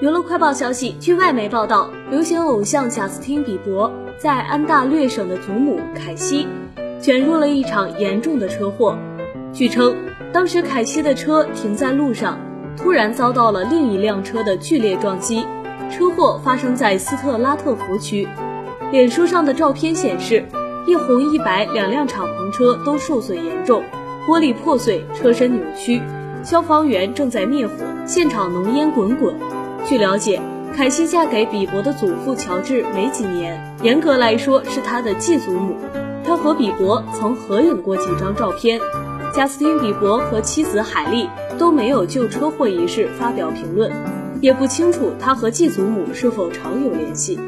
娱乐快报消息，据外媒报道，流行偶像贾斯汀·彼得在安大略省的祖母凯西卷入了一场严重的车祸。据称，当时凯西的车停在路上，突然遭到了另一辆车的剧烈撞击。车祸发生在斯特拉特福区。脸书上的照片显示，一红一白两辆敞篷车都受损严重，玻璃破碎，车身扭曲，消防员正在灭火，现场浓烟滚滚。据了解，凯西嫁给比伯的祖父乔治没几年，严格来说是他的继祖母。他和比伯曾合影过几张照片。贾斯汀·比伯和妻子海莉都没有就车祸一事发表评论，也不清楚他和继祖母是否常有联系。